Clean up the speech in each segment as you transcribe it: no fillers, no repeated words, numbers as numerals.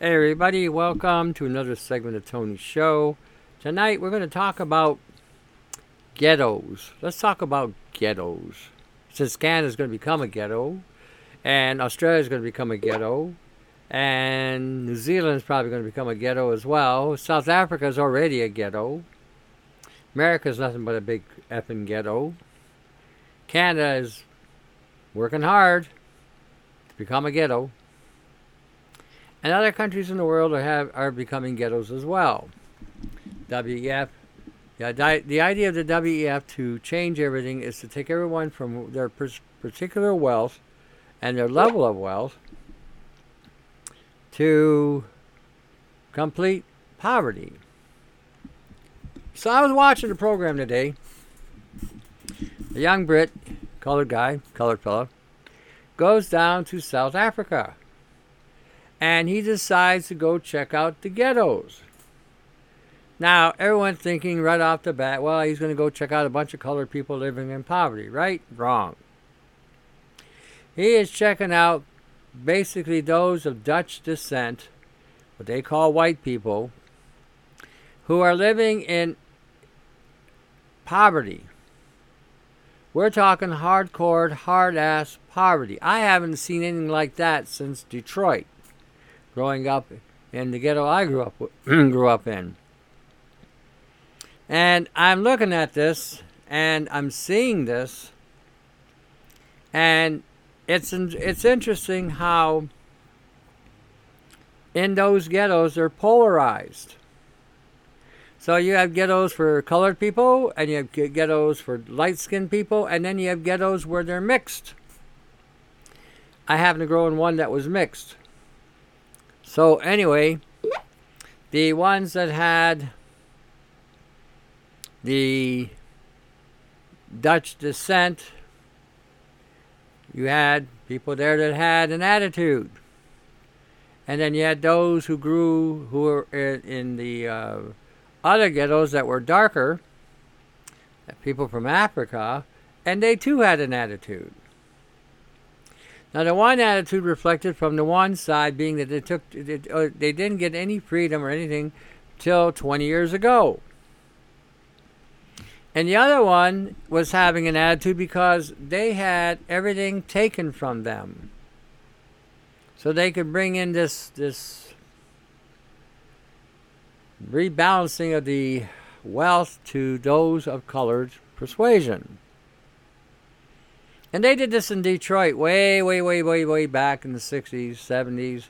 Hey everybody, welcome to another segment of Tony's show. Tonight we're going to talk about ghettos. Let's talk about ghettos. Since Canada's going to become a ghetto, and Australia's going to become a ghetto, and New Zealand's probably going to become a ghetto as well. South Africa's already a ghetto. America's nothing but a big effing ghetto. Canada is working hard to become a ghetto. And other countries in the world are becoming ghettos as well. WEF, the idea of the WEF to change everything is to take everyone from their particular wealth and their level of wealth to complete poverty. So I was watching a program today. A young Brit, colored fellow, goes down to South Africa. And he decides to go check out the ghettos. Now, everyone's thinking right off the bat, well, he's going to go check out a bunch of colored people living in poverty, right? Wrong. He is checking out basically those of Dutch descent, what they call white people, who are living in poverty. We're talking hardcore, hard-ass poverty. I haven't seen anything like that since Detroit. Growing up in the ghetto I grew up in. And I'm looking at this, and I'm seeing this, and it's interesting how in those ghettos they're polarized. So you have ghettos for colored people, and you have ghettos for light-skinned people, and then you have ghettos where they're mixed. I happened to grow in one that was mixed. So anyway, the ones that had the Dutch descent, you had people there that had an attitude. And then you had those who were in the other ghettos that were darker, people from Africa, and they too had an attitude. Now, the one attitude reflected from the one side being that they didn't get any freedom or anything till 20 years ago. And the other one was having an attitude because they had everything taken from them. So they could bring in this rebalancing of the wealth to those of colored persuasion. And they did this in Detroit way back in the 60s, 70s.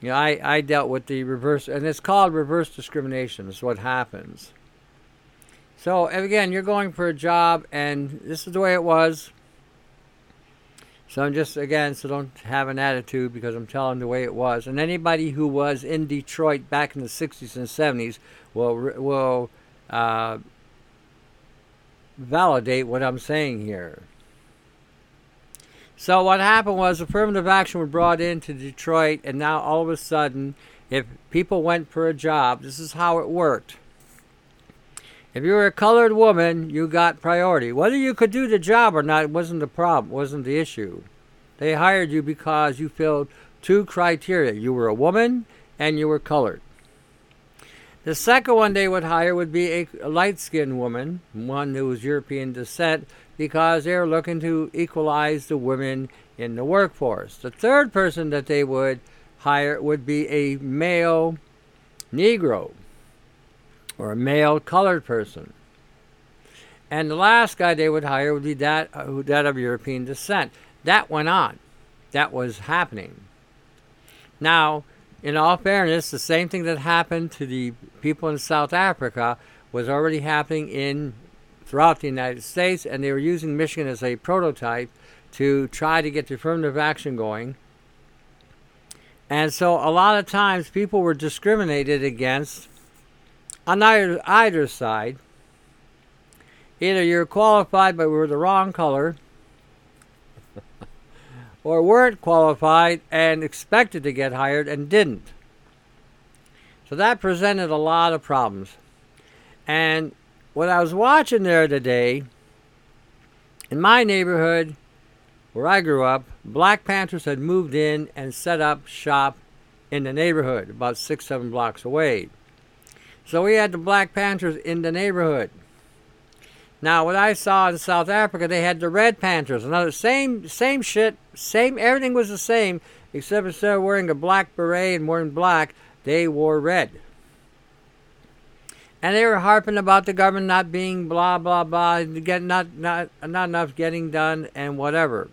You know, I dealt with the reverse, and it's called reverse discrimination is what happens. So, again, you're going for a job, and this is the way it was. So I'm just, again, so don't have an attitude because I'm telling the way it was. And anybody who was in Detroit back in the 60s and 70s will validate what I'm saying here. So what happened was affirmative action was brought into Detroit, and now all of a sudden, if people went for a job, this is how it worked. If you were a colored woman, you got priority. Whether you could do the job or not wasn't the problem, wasn't the issue. They hired you because you filled two criteria. You were a woman and you were colored. The second one they would hire would be a light-skinned woman, one who was European descent, because they were looking to equalize the women in the workforce. The third person that they would hire would be a male Negro or a male colored person. And the last guy they would hire would be that of European descent. That went on. That was happening. Now, in all fairness, the same thing that happened to the people in South Africa was already happening throughout the United States, and they were using Michigan as a prototype to try to get the affirmative action going. And so a lot of times people were discriminated against on either side. Either you're qualified but were the wrong color, or weren't qualified and expected to get hired and didn't. So that presented a lot of problems. And when I was watching there today, in my neighborhood where I grew up, Black Panthers had moved in and set up shop in the neighborhood, about 6-7 blocks away. So we had the Black Panthers in the neighborhood. Now, what I saw in South Africa, they had the Red Panthers. Another same shit, same, everything was the same, except instead of wearing a black beret and wearing black, they wore red. And they were harping about the government not being blah blah blah, not enough getting done and whatever.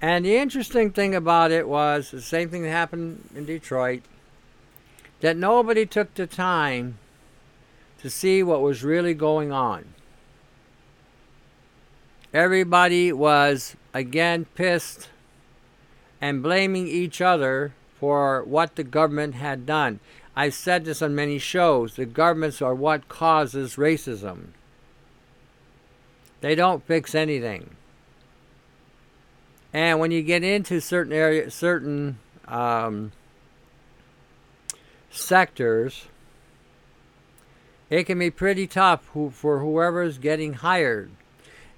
And the interesting thing about it was the same thing that happened in Detroit, that nobody took the time to see what was really going on. Everybody was, again, pissed and blaming each other for what the government had done. I've said this on many shows. The governments are what causes racism. They don't fix anything. And when you get into certain areas, certain sectors, it can be pretty tough for whoever's getting hired.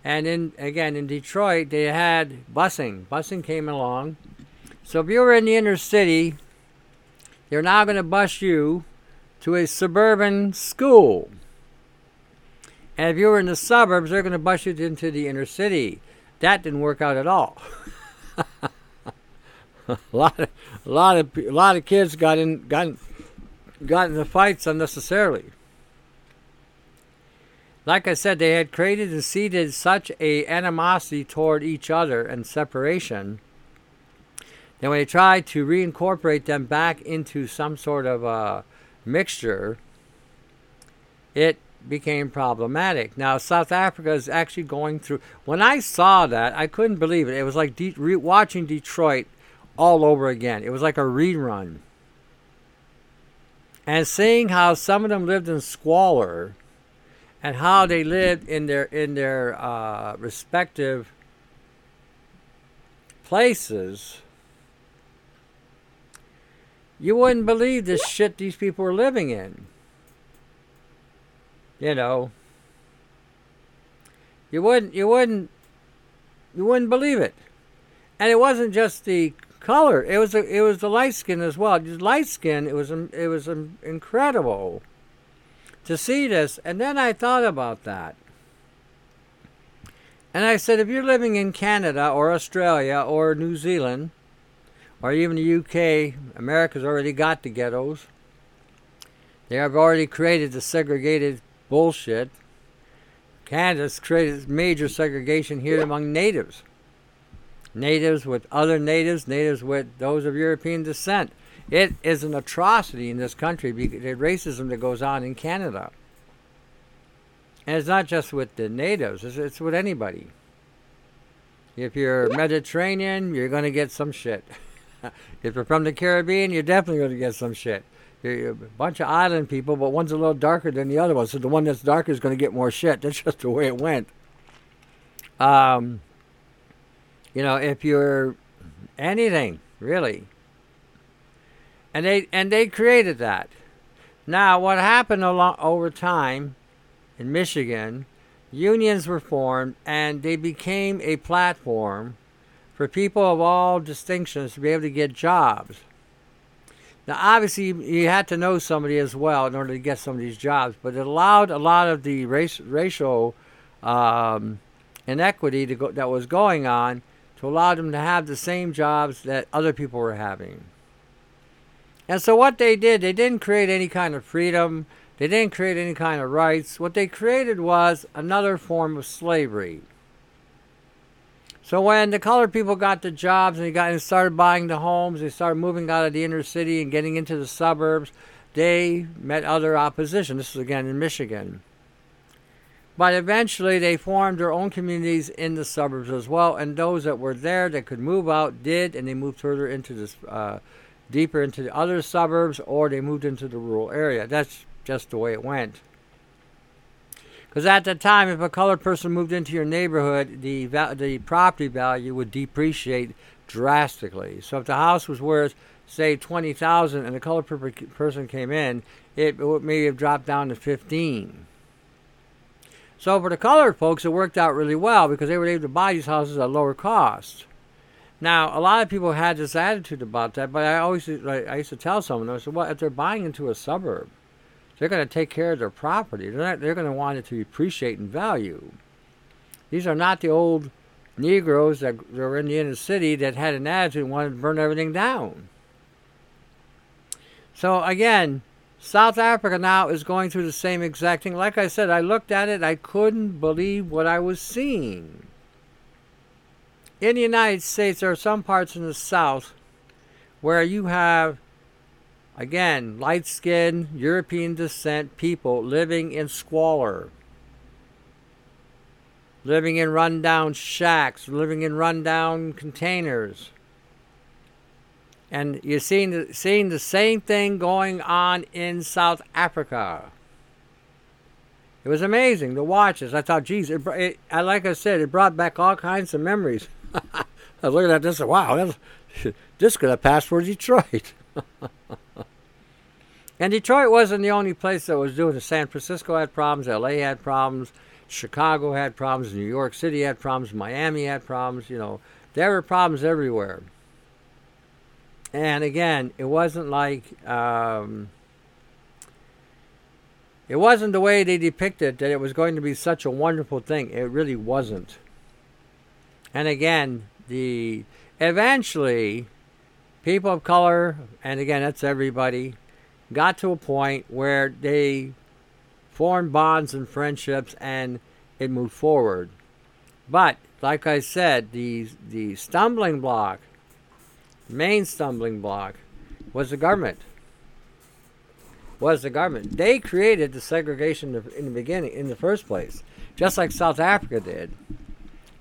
And in Detroit, they had busing. Busing came along. So if you were in the inner city, they're now going to bus you to a suburban school. And if you were in the suburbs, they're going to bus you into the inner city. That didn't work out at all. a lot of kids got into fights unnecessarily. Like I said, they had created and seeded such an animosity toward each other and separation. And when they tried to reincorporate them back into some sort of a mixture, it became problematic. Now, South Africa is actually going through... When I saw that, I couldn't believe it. It was like watching Detroit all over again. It was like a rerun. And seeing how some of them lived in squalor and how they lived in their respective places... You wouldn't believe this shit these people were living in. You know. You wouldn't believe it. And it wasn't just the color. It was the light skin as well. Just light skin, it was incredible to see this. And then I thought about that. And I said, if you're living in Canada or Australia or New Zealand, or even the UK, America's already got the ghettos. They have already created the segregated bullshit. Canada's created major segregation here among natives. Natives with other natives, natives with those of European descent. It is an atrocity in this country, the racism that goes on in Canada. And it's not just with the natives, it's with anybody. If you're Mediterranean, you're going to get some shit. If you're from the Caribbean, you're definitely going to get some shit. You're a bunch of island people, but one's a little darker than the other one, so the one that's darker is going to get more shit. That's just the way it went. You know, if you're anything, really. And they created that. Now, what happened over time in Michigan, unions were formed, and they became a platform for people of all distinctions to be able to get jobs. Now, obviously, you had to know somebody as well in order to get some of these jobs, but it allowed a lot of the racial inequity that was going on to allow them to have the same jobs that other people were having. And so what they did, they didn't create any kind of freedom. They didn't create any kind of rights. What they created was another form of slavery. So when the colored people got the jobs and they started buying the homes, they started moving out of the inner city and getting into the suburbs, they met other opposition. This is again in Michigan. But eventually they formed their own communities in the suburbs as well, and those that were there that could move out did, and they moved further into this, deeper into the other suburbs, or they moved into the rural area. That's just the way it went. Because at the time, if a colored person moved into your neighborhood, the property value would depreciate drastically. So if the house was worth, say, $20,000 and a colored person came in, it would maybe have dropped down to $15,000. So for the colored folks, it worked out really well because they were able to buy these houses at lower cost. Now, a lot of people had this attitude about that, but I used to tell someone, I said, well, if they're buying into a suburb, they're going to take care of their property. They're going to want it to appreciate in value. These are not the old Negroes that were in the inner city that had an attitude and wanted to burn everything down. So again, South Africa now is going through the same exact thing. Like I said, I looked at it, I couldn't believe what I was seeing. In the United States, there are some parts in the South where you have, again, light-skinned, European descent people living in squalor, living in run-down shacks, living in run-down containers. And you're seeing the same thing going on in South Africa. It was amazing to watch this. I thought, geez, like I said, it brought back all kinds of memories. I was looking at this and, wow, this could have passed for Detroit. And Detroit wasn't the only place that was doing it. San Francisco had problems, L.A. had problems, Chicago had problems, New York City had problems, Miami had problems, you know. There were problems everywhere. And again, it wasn't like, it wasn't the way they depicted that it was going to be such a wonderful thing. It really wasn't. And again, eventually, people of color, and again, that's everybody, got to a point where they formed bonds and friendships, and it moved forward. But, like I said, the stumbling block, main stumbling block, was the government. They created the segregation in the beginning, in the first place, just like South Africa did.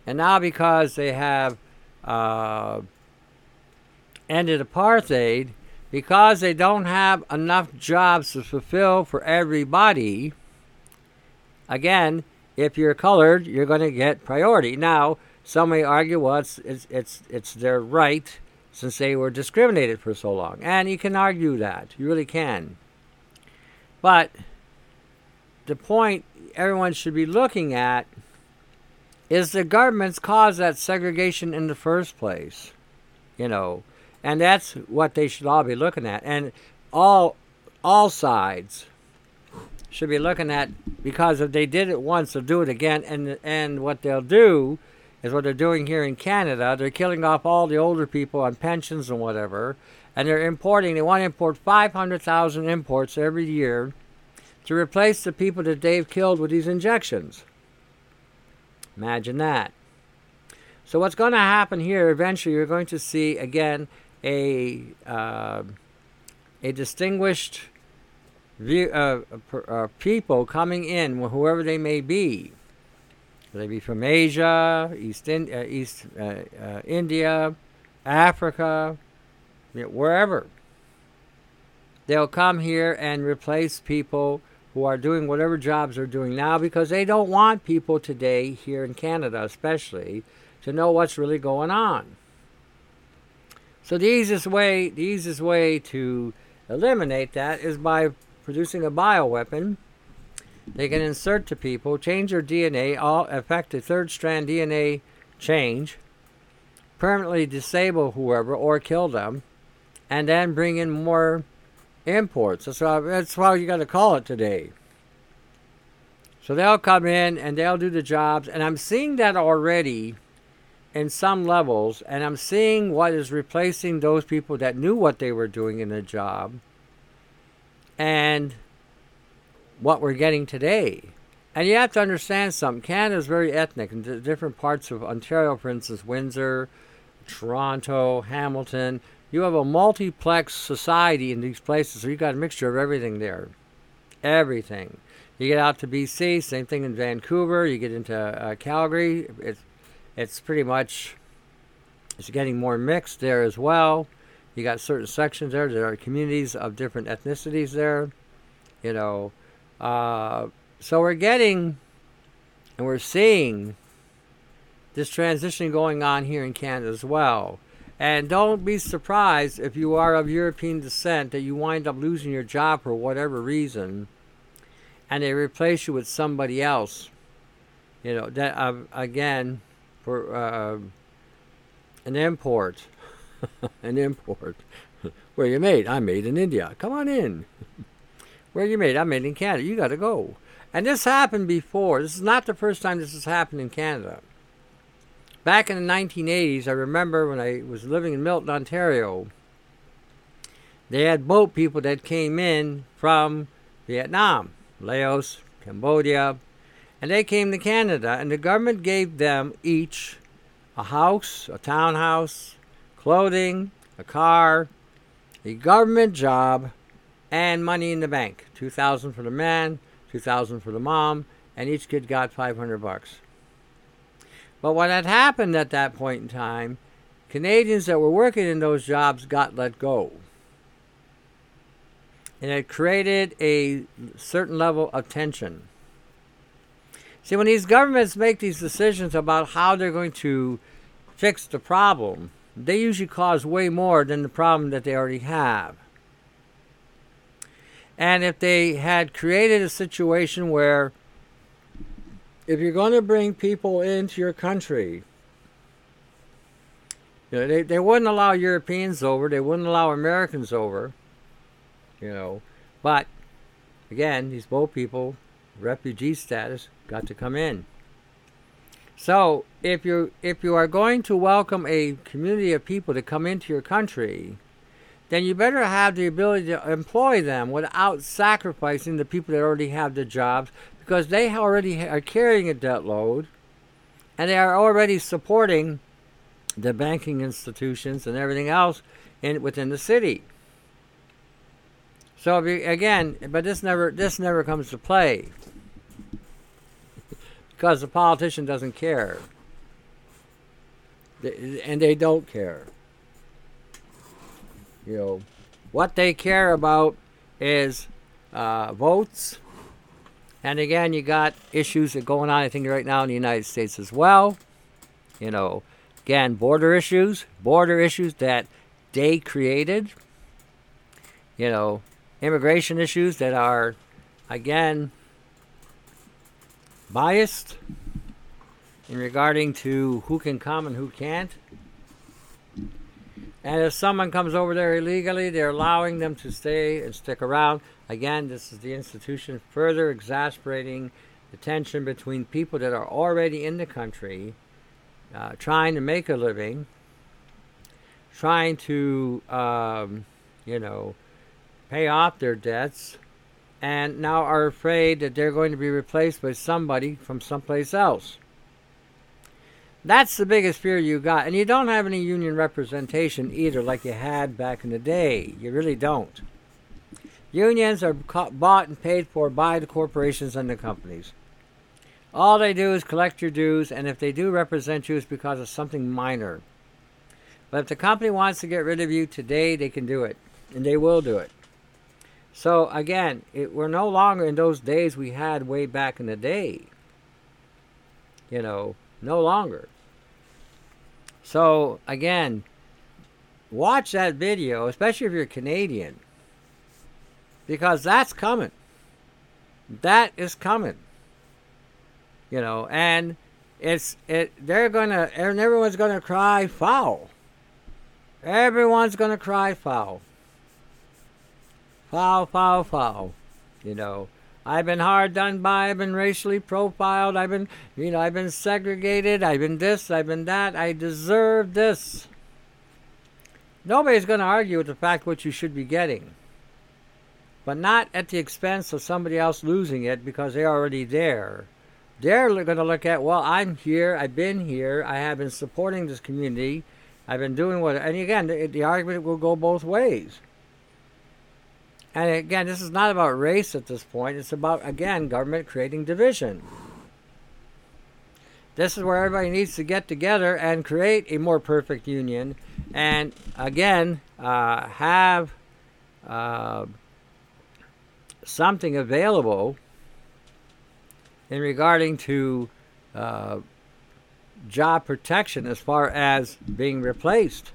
And now because they have ended apartheid, because they don't have enough jobs to fulfill for everybody, again, if you're colored, you're going to get priority. Now, some may argue, well, it's their right since they were discriminated for so long. And you can argue that. You really can. But the point everyone should be looking at is the government's caused that segregation in the first place, you know, and that's what they should all be looking at. And all sides should be looking at, because if they did it once, they'll do it again. And what they'll do is what they're doing here in Canada. They're killing off all the older people on pensions and whatever. And they want to import 500,000 imports every year to replace the people that they've killed with these injections. Imagine that. So what's going to happen here, eventually you're going to see, again, a distinguished view, people coming in, whoever they may be. Whether they be from Asia, India, Africa, wherever. They'll come here and replace people who are doing whatever jobs they're doing now, because they don't want people today, here in Canada especially, to know what's really going on. So the easiest way to eliminate that is by producing a bioweapon. They can insert to people, change their DNA, all affect the third strand DNA change, permanently disable whoever or kill them, and then bring in more imports. That's how you got to call it today. So they'll come in and they'll do the jobs. And I'm seeing that already in some levels. And I'm seeing what is replacing those people that knew what they were doing in the job and what we're getting today. And you have to understand something. Canada is very ethnic. In the different parts of Ontario, for instance, Windsor, Toronto, Hamilton, you have a multiplex society in these places, so you got a mixture of everything there. Everything. You get out to BC, same thing in Vancouver. You get into Calgary. It's pretty much, it's getting more mixed there as well. You got certain sections there. There are communities of different ethnicities there. You know, so we're getting, and we're seeing this transition going on here in Canada as well. And don't be surprised if you are of European descent that you wind up losing your job for whatever reason, and they replace you with somebody else. You know, that again, for an import. An import. Where you made? I made in India. Come on in. Where you made? I made in Canada. You got to go. And this happened before. This is not the first time this has happened in Canada. Back in the 1980s, I remember when I was living in Milton, Ontario, they had boat people that came in from Vietnam, Laos, Cambodia, and they came to Canada, and the government gave them each a house, a townhouse, clothing, a car, a government job, and money in the bank. $2,000 for the man, $2,000 for the mom, and each kid got $500. But what had happened at that point in time, Canadians that were working in those jobs got let go. And it created a certain level of tension. See, when these governments make these decisions about how they're going to fix the problem, they usually cause way more than the problem that they already have. And if they had created a situation where if you're going to bring people into your country, you know, they wouldn't allow Europeans over, they wouldn't allow Americans over, you know. But, again, these boat people, refugee status, got to come in. So, if you are going to welcome a community of people to come into your country, then you better have the ability to employ them without sacrificing the people that already have the jobs, because they already are carrying a debt load, and they are already supporting the banking institutions and everything else within the city. So again, but this never comes to play because the politician doesn't care, and they don't care. You know, what they care about is votes. And again, you got issues that are going on, I think, right now in the United States as well. You know, again, border issues that they created. You know, immigration issues that are, again, biased in regarding to who can come and who can't. And if someone comes over there illegally, they're allowing them to stay and stick around. Again, this is the institution further exacerbating the tension between people that are already in the country, trying to make a living, trying to, you know, pay off their debts, and now are afraid that they're going to be replaced by somebody from someplace else. That's the biggest fear you got. And you don't have any union representation either like you had back in the day. You really don't. Unions are bought and paid for by the corporations and the companies. All they do is collect your dues, and if they do represent you, it's because of something minor. But if the company wants to get rid of you today, they can do it, and they will do it. So again, we're no longer in those days we had way back in the day. You know, no longer. So, again, watch that video, especially if you're Canadian, because that's coming. That is coming. You know, and everyone's going to cry foul. Everyone's going to cry foul. Foul, foul, foul. You know, I've been hard done by, I've been racially profiled, I've been segregated, I've been this, I've been that, I deserve this. Nobody's going to argue with the fact what you should be getting. But not at the expense of somebody else losing it because they're already there. They're going to look at, well, I'm here, I've been here, I have been supporting this community, I've been doing what... And again, the argument will go both ways. And again, this is not about race at this point. It's about, again, government creating division. This is where everybody needs to get together and create a more perfect union. And again, have something available in regarding to job protection as far as being replaced.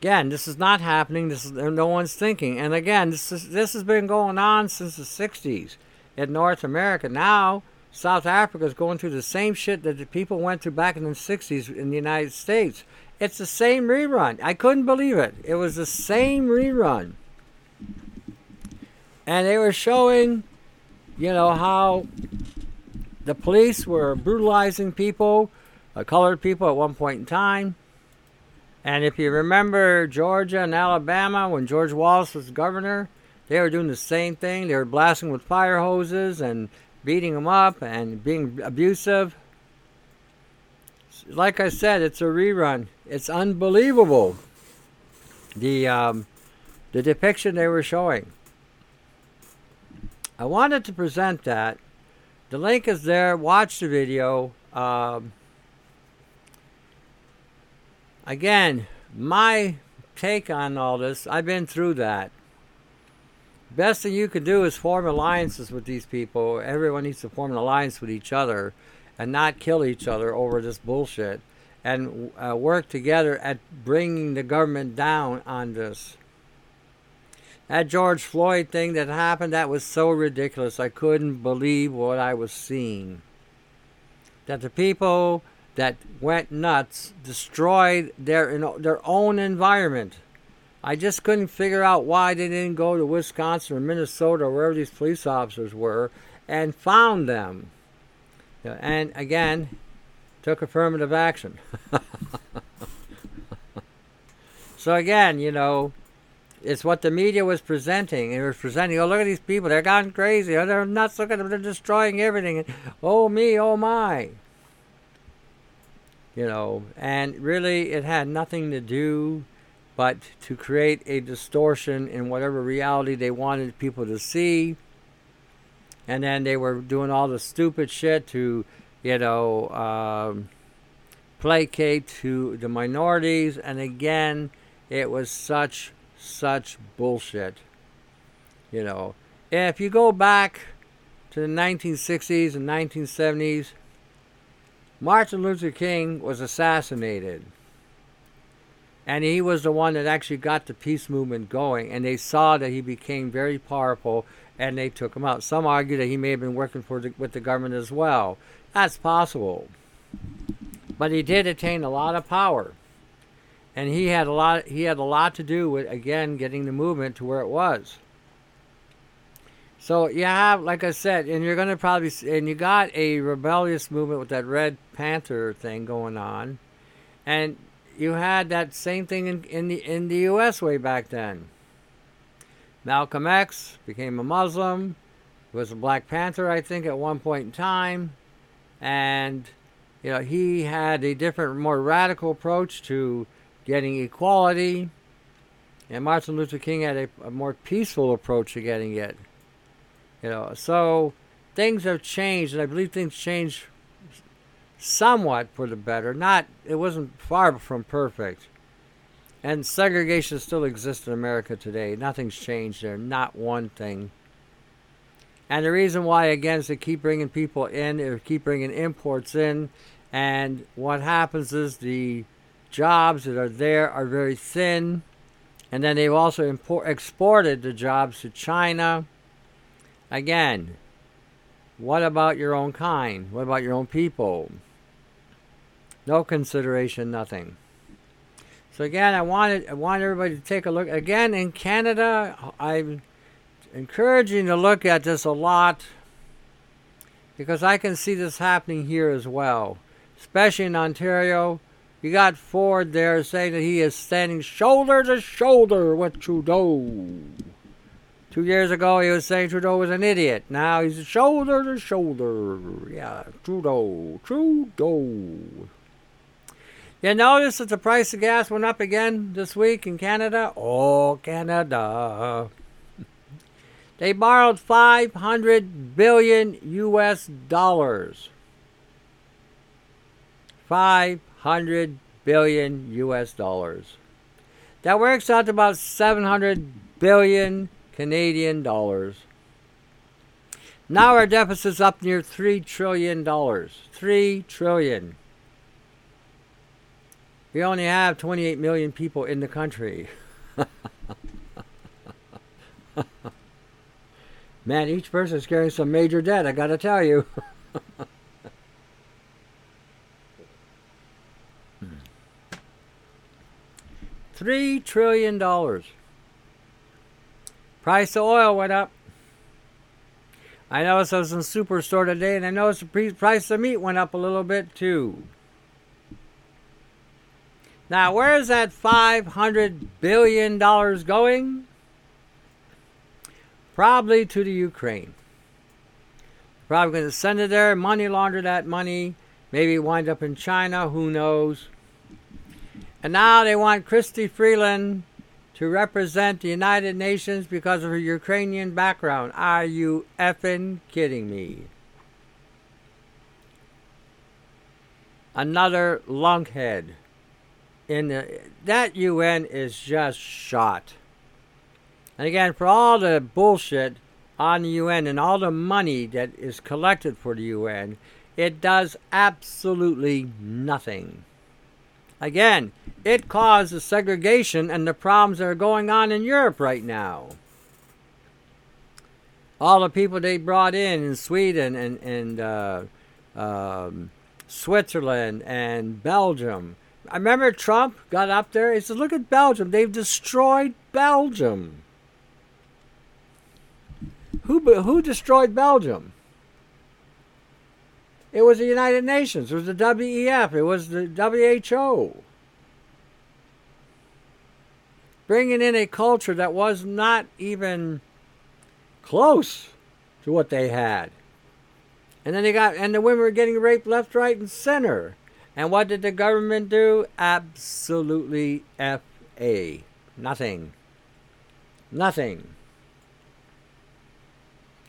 Again, this is not happening. No one's thinking. And again, this has been going on since the 60s in North America. Now, South Africa is going through the same shit that the people went through back in the 60s in the United States. It's the same rerun. I couldn't believe it. It was the same rerun. And they were showing, you know, how the police were brutalizing people, colored people at one point in time. And if you remember Georgia and Alabama, when George Wallace was governor, they were doing the same thing. They were blasting with fire hoses and beating them up and being abusive. Like I said, it's a rerun. It's unbelievable, the depiction they were showing. I wanted to present that. The link is there. Watch the video. Again, my take on all this, I've been through that. Best thing you can do is form alliances with these people. Everyone needs to form an alliance with each other and not kill each other over this bullshit, and work together at bringing the government down on this. That George Floyd thing that happened, that was so ridiculous. I couldn't believe what I was seeing. That the people that went nuts destroyed their own environment. I just couldn't figure out why they didn't go to Wisconsin or Minnesota or wherever these police officers were and found them. And again, took affirmative action. So again, you know, it's what the media was presenting. It was presenting, oh, look at these people. They're gone crazy. Oh, they're nuts. Look at them. They're destroying everything. Oh, me. Oh, my. You know, and really it had nothing to do but to create a distortion in whatever reality they wanted people to see. And then they were doing all the stupid shit to, you know, placate to the minorities. And again, it was such bullshit. You know, if you go back to the 1960s and 1970s, Martin Luther King was assassinated. And he was the one that actually got the peace movement going. And they saw that he became very powerful, and they took him out. Some argue that he may have been working with the government as well. That's possible. But he did attain a lot of power. And he had a lot to do with, again, getting the movement to where it was. So you have, like I said, and you're going to probably see, and you got a rebellious movement with that Red Panther thing going on. And you had that same thing in the U.S. way back then. Malcolm X became a Muslim, was a Black Panther, I think, at one point in time. And, you know, he had a different, more radical approach to getting equality. And Martin Luther King had a more peaceful approach to getting it. You know, so things have changed, and I believe things changed somewhat for the better. It wasn't far from perfect. And segregation still exists in America today. Nothing's changed there, not one thing. And the reason why, again, is they keep bringing people in, or keep bringing imports in, and what happens is the jobs that are there are very thin, and then they've also exported the jobs to China. Again, what about your own kind? What about your own people? No consideration, nothing. So again, I want everybody to take a look. Again, in Canada, I'm encouraging to look at this a lot, because I can see this happening here as well, especially in Ontario. You got Ford there saying that he is standing shoulder to shoulder with Trudeau. 2 years ago, he was saying Trudeau was an idiot. Now he's shoulder to shoulder. Yeah, Trudeau. You notice that the price of gas went up again this week in Canada? Oh, Canada. They borrowed $500 billion. $500 billion. That works out to about 700 billion Canadian dollars. Now our deficit's up near $3 trillion. $3 trillion. We only have 28 million people in the country. Man, each person's carrying some major debt, I gotta tell you. $3 trillion. Price of oil went up. I noticed I was in the superstore today, and I noticed the price of meat went up a little bit too. Now, where is that $500 billion going? Probably to the Ukraine. Probably going to send it there, money launder that money, maybe wind up in China, who knows. And now they want Christy Freeland to represent the United Nations because of her Ukrainian background. Are you effing kidding me? Another lunkhead. That UN is just shot. And again, for all the bullshit on the UN and all the money that is collected for the UN, it does absolutely nothing. Again, it caused the segregation and the problems that are going on in Europe right now. All the people they brought in Sweden and Switzerland and Belgium. I remember Trump got up there. He said, look at Belgium. They've destroyed Belgium. Who destroyed Belgium? It was the United Nations. It was the WEF. It was the WHO. Bringing in a culture that was not even close to what they had. And then the women were getting raped left, right, and center. And what did the government do? Absolutely F.A. Nothing. Nothing.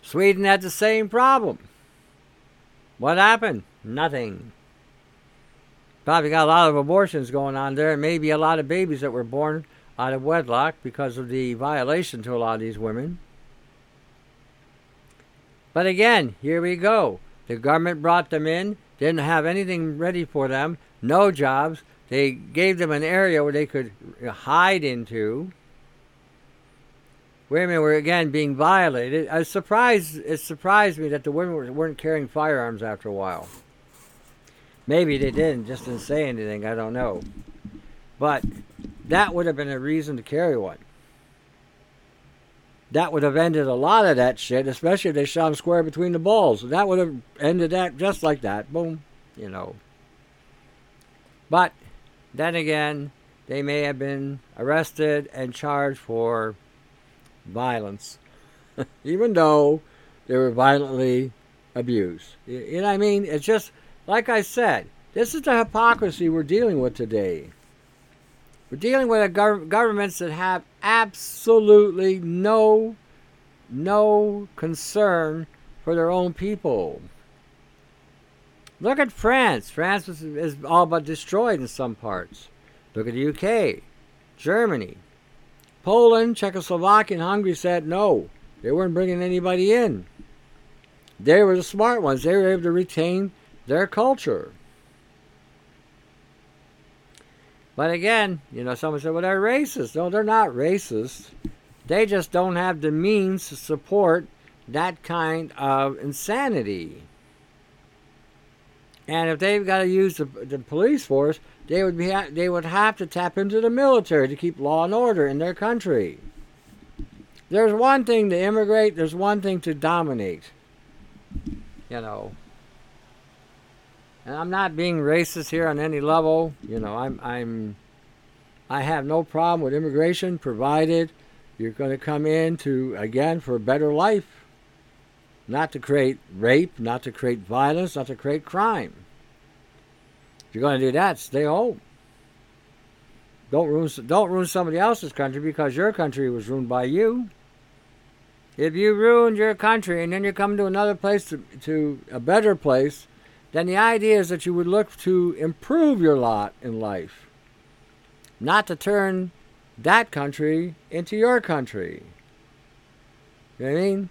Sweden had the same problem. What happened? Nothing. Probably got a lot of abortions going on there, and maybe a lot of babies that were born out of wedlock because of the violation to a lot of these women. But again, here we go. The government brought them in, didn't have anything ready for them, no jobs. They gave them an area where they could hide into. Women were again being violated. It surprised me that the women weren't carrying firearms after a while. Maybe they didn't, just didn't say anything, I don't know. But that would have been a reason to carry one. That would have ended a lot of that shit, especially if they shot them square between the balls. That would have ended that just like that. Boom. You know. But then again, they may have been arrested and charged for violence. Even though they were violently abused. You know what I mean? It's just, like I said, this is the hypocrisy we're dealing with today. We're dealing with governments that have absolutely no concern for their own people. Look at France. France is all but destroyed in some parts. Look at the UK, Germany. Poland, Czechoslovakia, and Hungary said no. They weren't bringing anybody in. They were the smart ones. They were able to retain their culture. But again, you know, someone said, well, they're racist. No, they're not racist. They just don't have the means to support that kind of insanity. And if they've got to use the police force, they would have to tap into the military to keep law and order in their country. There's one thing to immigrate. There's one thing to dominate. You know. And I'm not being racist here on any level. You know, I have no problem with immigration, provided you're going to come in for a better life. Not to create rape, not to create violence, not to create crime. If you're going to do that, stay home. Don't ruin somebody else's country because your country was ruined by you. If you ruined your country and then you come to another place, to a better place, then the idea is that you would look to improve your lot in life, not to turn that country into your country. You know what I mean?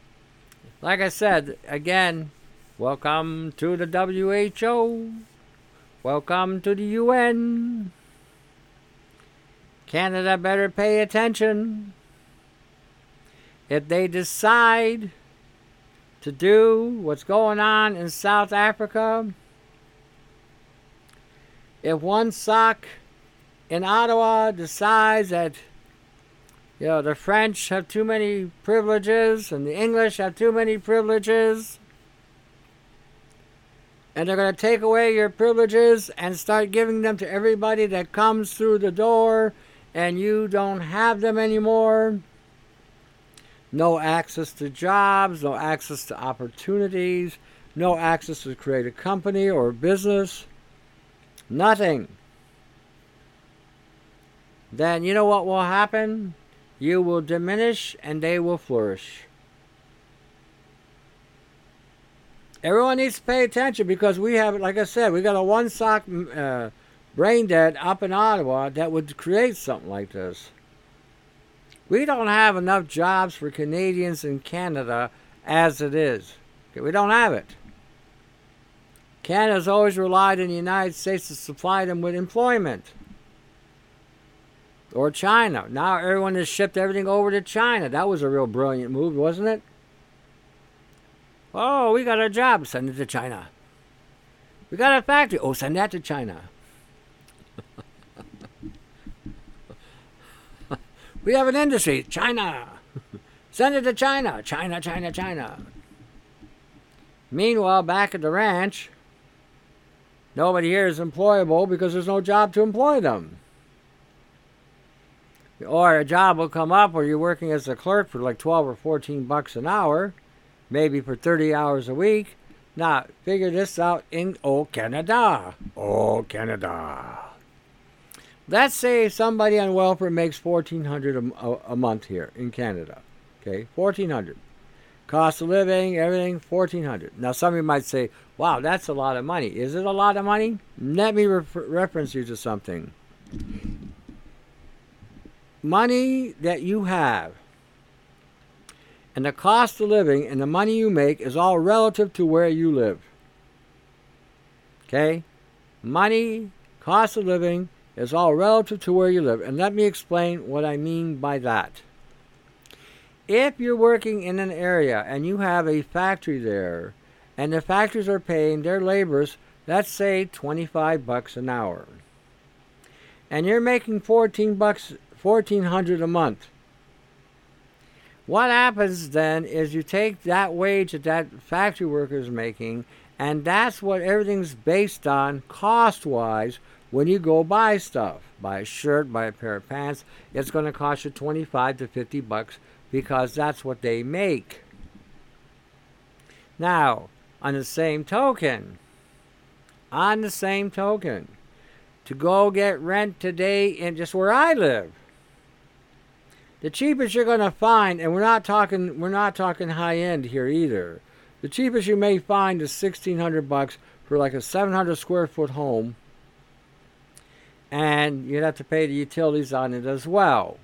Like I said, again, welcome to the WHO. Welcome to the UN. Canada better pay attention. If they decide to do what's going on in South Africa. If one sock in Ottawa decides that, you know, the French have too many privileges and the English have too many privileges, and they're going to take away your privileges and start giving them to everybody that comes through the door, and you don't have them anymore. No access to jobs, no access to opportunities, no access to create a company or a business, nothing. Then you know what will happen? You will diminish and they will flourish. Everyone needs to pay attention, because we have, like I said, we got a one-sock brain dead up in Ottawa that would create something like this. We don't have enough jobs for Canadians in Canada as it is. Okay, we don't have it. Canada's always relied on the United States to supply them with employment. Or China. Now everyone has shipped everything over to China. That was a real brilliant move, wasn't it? Oh, we got a job. Send it to China. We got a factory. Oh, send that to China. We have an industry. China. Send it to China. China, China, China. Meanwhile, back at the ranch, nobody here is employable because there's no job to employ them. Or a job will come up where you're working as a clerk for like 12 or 14 bucks an hour. Maybe for 30 hours a week. Now, figure this out in Canada. Canada. Let's say somebody on welfare makes $1,400 a month here in Canada. Okay, $1,400. Cost of living, everything, $1,400. Now, some of you might say, wow, that's a lot of money. Is it a lot of money? Let me reference you to something. Money that you have and the cost of living and the money you make is all relative to where you live. Okay? Money, cost of living is all relative to where you live. And let me explain what I mean by that. If you're working in an area and you have a factory there, and the factories are paying their laborers, let's say 25 bucks an hour, and you're making 1400 a month, what happens then is you take that wage that factory worker is making, and that's what everything's based on cost-wise when you go buy stuff. Buy a shirt, buy a pair of pants, it's going to cost you 25 to 50 bucks because that's what they make. Now, on the same token, to go get rent today in just where I live, the cheapest you're going to find, and we're not talking high end here either. The cheapest you may find is $1,600 for like a 700 square foot home, and you'd have to pay the utilities on it as well.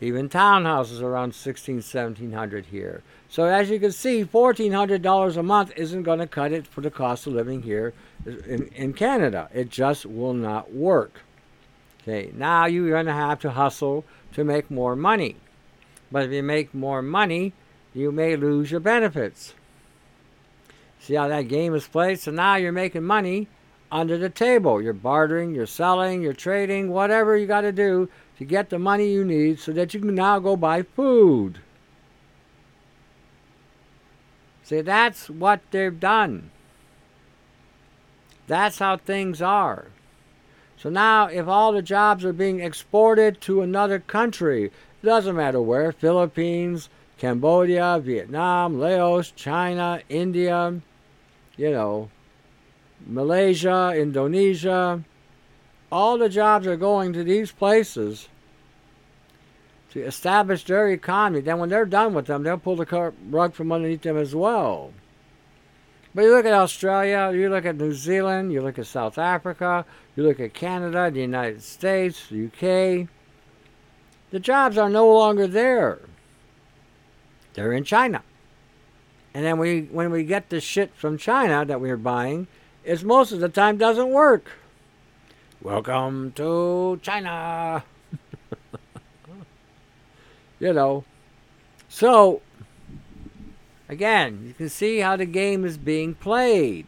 Even townhouses are around $1,600-$1,700 here. So as you can see, $1,400 a month isn't going to cut it for the cost of living here in Canada. It just will not work. Okay, now you're going to have to hustle to make more money. But if you make more money, you may lose your benefits. See how that game is played? So now you're making money under the table. You're bartering, you're selling, you're trading, whatever you got to do to get the money you need so that you can now go buy food. See, that's what they've done. That's how things are. So now, if all the jobs are being exported to another country, it doesn't matter where, Philippines, Cambodia, Vietnam, Laos, China, India, Malaysia, Indonesia, all the jobs are going to these places to establish their economy. Then when they're done with them, they'll pull the rug from underneath them as well. But you look at Australia, you look at New Zealand, you look at South Africa, you look at Canada, the United States, the UK. The jobs are no longer there. They're in China. And then when we get the shit from China that we're buying, it most of the time doesn't work. Welcome to China. So, again, you can see how the game is being played.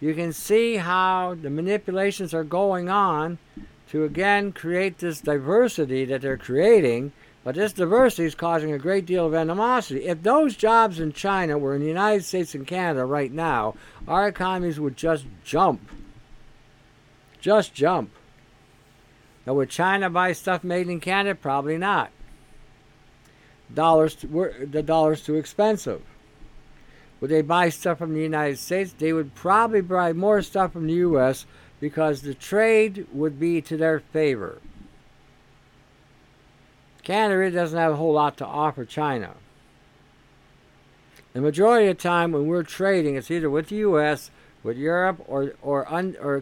you can see how the manipulations are going on to again create this diversity that they're creating, but this diversity is causing a great deal of animosity. If those jobs in China were in the United States and Canada right now, our economies would just jump. Just jump. Now, would China buy stuff made in Canada? Probably not. The dollar's too expensive. Would they buy stuff from the United States? They would probably buy more stuff from the U.S. because the trade would be to their favor. Canada really doesn't have a whole lot to offer China. The majority of the time when we're trading, it's either with the U.S., with Europe, or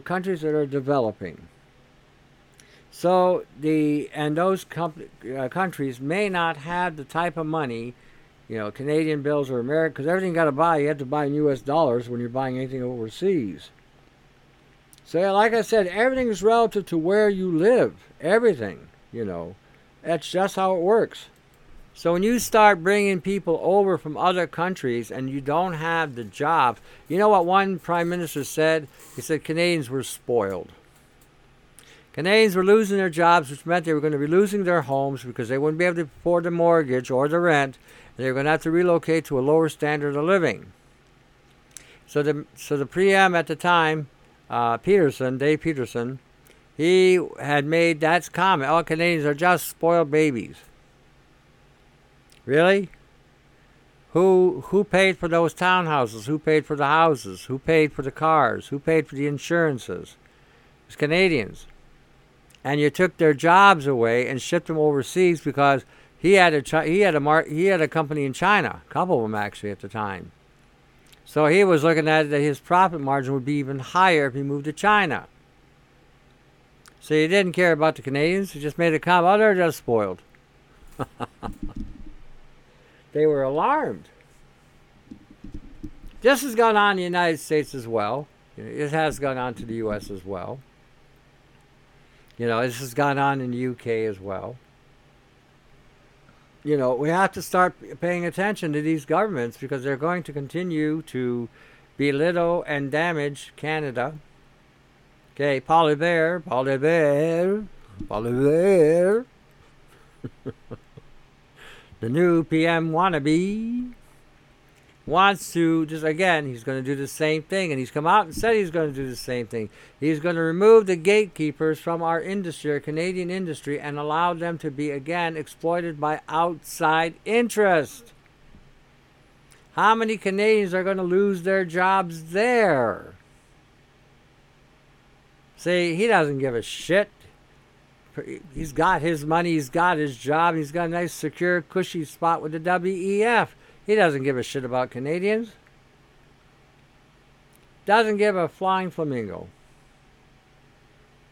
countries that are developing. So those countries may not have the type of money, you know, Canadian bills or American, because everything you got to buy, you have to buy in U.S. dollars when you're buying anything overseas. So like I said, everything is relative to where you live. Everything, you know. That's just how it works. So when you start bringing people over from other countries and you don't have the jobs, you know what one prime minister said? He said Canadians were spoiled. Canadians were losing their jobs, which meant they were going to be losing their homes because they wouldn't be able to afford the mortgage or the rent, and they were going to have to relocate to a lower standard of living. So the PM at the time, Dave Peterson, he had made that comment, all Canadians are just spoiled babies. Really? Who paid for those townhouses? Who paid for the houses? Who paid for the cars? Who paid for the insurances? It was Canadians. And you took their jobs away and shipped them overseas because he had a company in China, a couple of them actually at the time. So he was looking at it that his profit margin would be even higher if he moved to China. So he didn't care about the Canadians. He just made a comment, oh, they're just spoiled. They were alarmed. This has gone on in the United States as well. It has gone on to the U.S. as well. You know, this has gone on in the U.K. as well. You know, we have to start paying attention to these governments because they're going to continue to belittle and damage Canada. Okay, Poilievre. The new PM wannabe wants to, just again, he's going to do the same thing. And he's come out and said he's going to do the same thing. He's going to remove the gatekeepers from our industry, our Canadian industry, and allow them to be, again, exploited by outside interest. How many Canadians are going to lose their jobs there? See, he doesn't give a shit. He's got his money, he's got his job, he's got a nice, secure, cushy spot with the WEF. He doesn't give a shit about Canadians. Doesn't give a flying flamingo.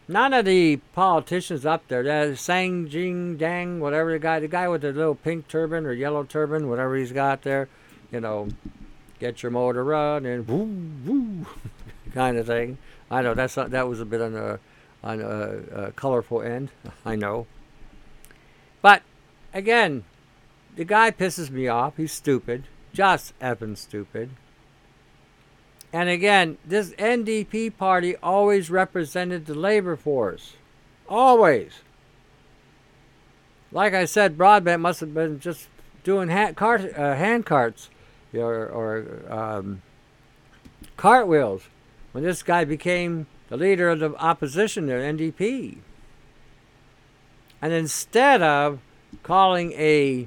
None of the politicians up there, that Sang Jing Dang, whatever the guy with the little pink turban or yellow turban, whatever he's got there, you know, get your motor run and woo, woo, kind of thing. I know that was a bit on a colorful end. I know. But again, the guy pisses me off. He's stupid, just effing stupid. And again, this NDP party always represented the labor force, always. Like I said, Broadbent must have been just doing hand carts or cartwheels when this guy became the leader of the opposition there, NDP. And instead of calling a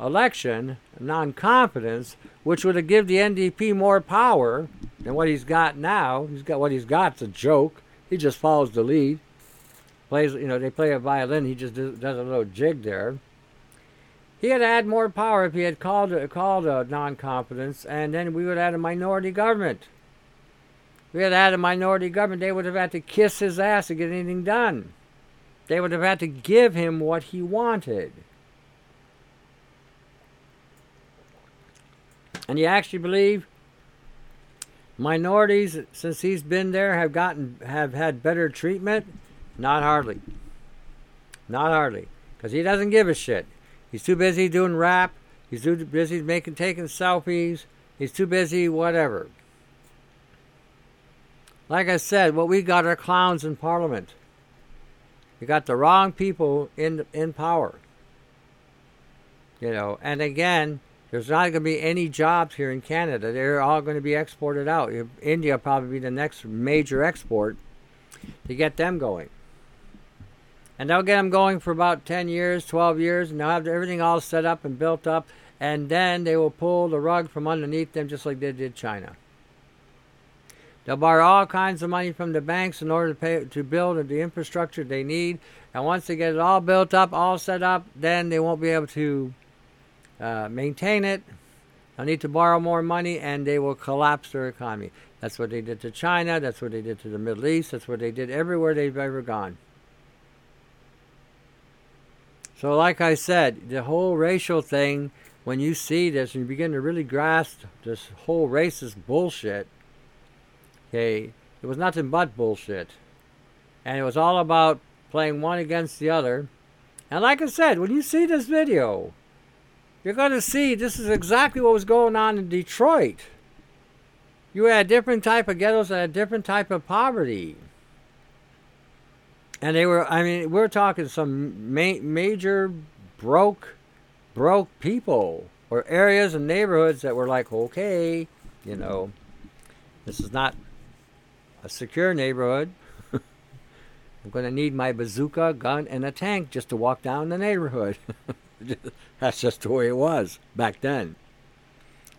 election non-confidence, which would have given the NDP more power than what he's got now, it's a joke. He just follows the lead. Plays, you know, they play a violin. He just does a little jig there. He had had more power if he had called a non-confidence, and then we would have had a minority government. If we had had a minority government, they would have had to kiss his ass to get anything done. They would have had to give him what he wanted. And you actually believe minorities, since he's been there, have had better treatment? Not hardly. Because he doesn't give a shit. He's too busy doing rap. He's too busy taking selfies. He's too busy whatever. Like I said, what we got are clowns in Parliament. You got the wrong people in power. You know, and again, there's not going to be any jobs here in Canada. They're all going to be exported out. India will probably be the next major export to get them going. And they'll get them going for about 10 years, 12 years, and they'll have everything all set up and built up, and then they will pull the rug from underneath them just like they did China. They'll borrow all kinds of money from the banks in order to pay, to build the infrastructure they need, and once they get it all built up, all set up, then they won't be able to maintain it. They'll need to borrow more money, and they will collapse their economy. That's what they did to China. That's what they did to the Middle East. That's what they did everywhere they've ever gone. So like I said, the whole racial thing, when you see this and you begin to really grasp this whole racist bullshit, okay, it was nothing but bullshit. And it was all about playing one against the other. And like I said, when you see this video, you're going to see this is exactly what was going on in Detroit. You had a different type of ghettos and a different type of poverty. And they were, I mean, we're talking some major broke people or areas and neighborhoods that were like, okay, you know, this is not a secure neighborhood. I'm going to need my bazooka, gun, and a tank just to walk down the neighborhood. That's just the way it was back then.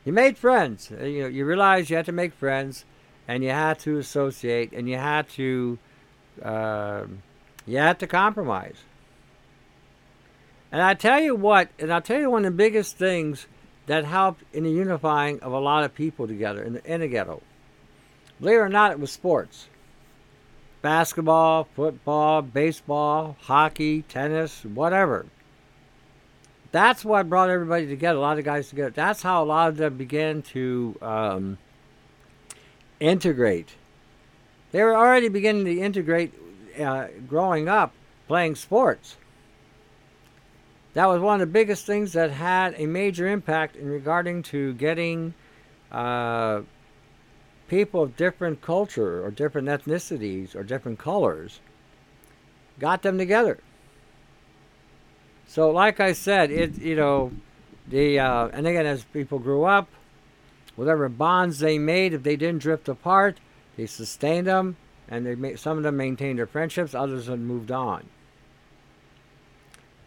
You made friends. You know, you realized you had to make friends, and you had to associate, and you had to compromise. And I tell you what, and I'll tell you one of the biggest things that helped in the unifying of a lot of people together in a ghetto. Believe it or not, it was sports. Basketball, football, baseball, hockey, tennis, whatever. That's what brought everybody together, a lot of guys together. That's how a lot of them began to integrate. They were already beginning to integrate growing up, playing sports. That was one of the biggest things that had a major impact in regarding to getting people of different culture or different ethnicities or different colors, got them together. So like I said, and again, as people grew up, whatever bonds they made, if they didn't drift apart, they sustained them, and some of them maintained their friendships, others had moved on.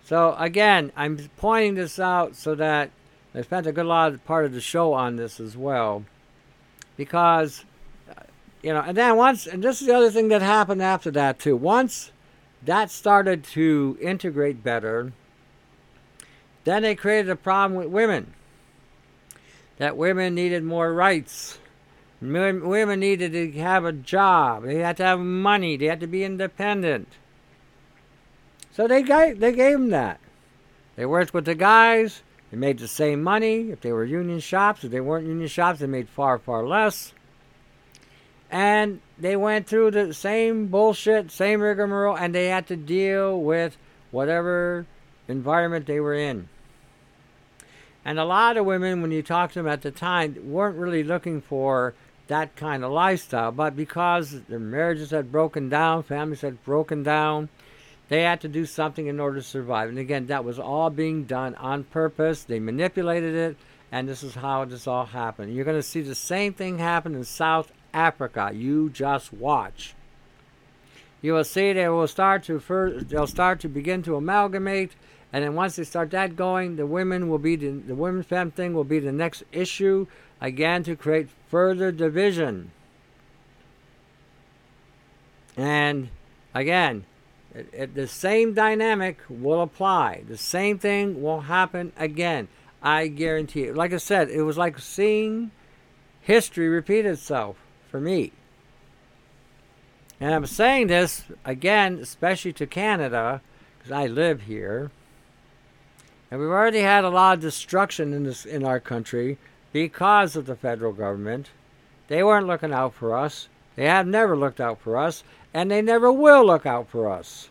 So again, I'm pointing this out so that I spent a good part of the show on this as well, because, you know, and this is the other thing that happened after that too. Once that started to integrate better, then they created a problem with women, that women needed more rights. Women needed to have a job. They had to have money. They had to be independent. So they gave them that. They worked with the guys. They made the same money. If they were union shops, if they weren't union shops, they made far, far less. And they went through the same bullshit, same rigmarole, and they had to deal with whatever environment they were in. And a lot of women, when you talk to them at the time, weren't really looking for that kind of lifestyle, but because their marriages had broken down, families had broken down, they had to do something in order to survive. And again, that was all being done on purpose. They manipulated it, and this is how this all happened. You're going to see the same thing happen in South Africa. You just watch. You will see they will begin to amalgamate, and then once they start that going, the women's fem thing will be the next issue, again, to create further division. And again, the same dynamic will apply. The same thing will happen again. I guarantee it. Like I said, it was like seeing history repeat itself for me. And I'm saying this, again, especially to Canada, because I live here. And we've already had a lot of destruction in our country because of the federal government. They weren't looking out for us. They have never looked out for us, and they never will look out for us.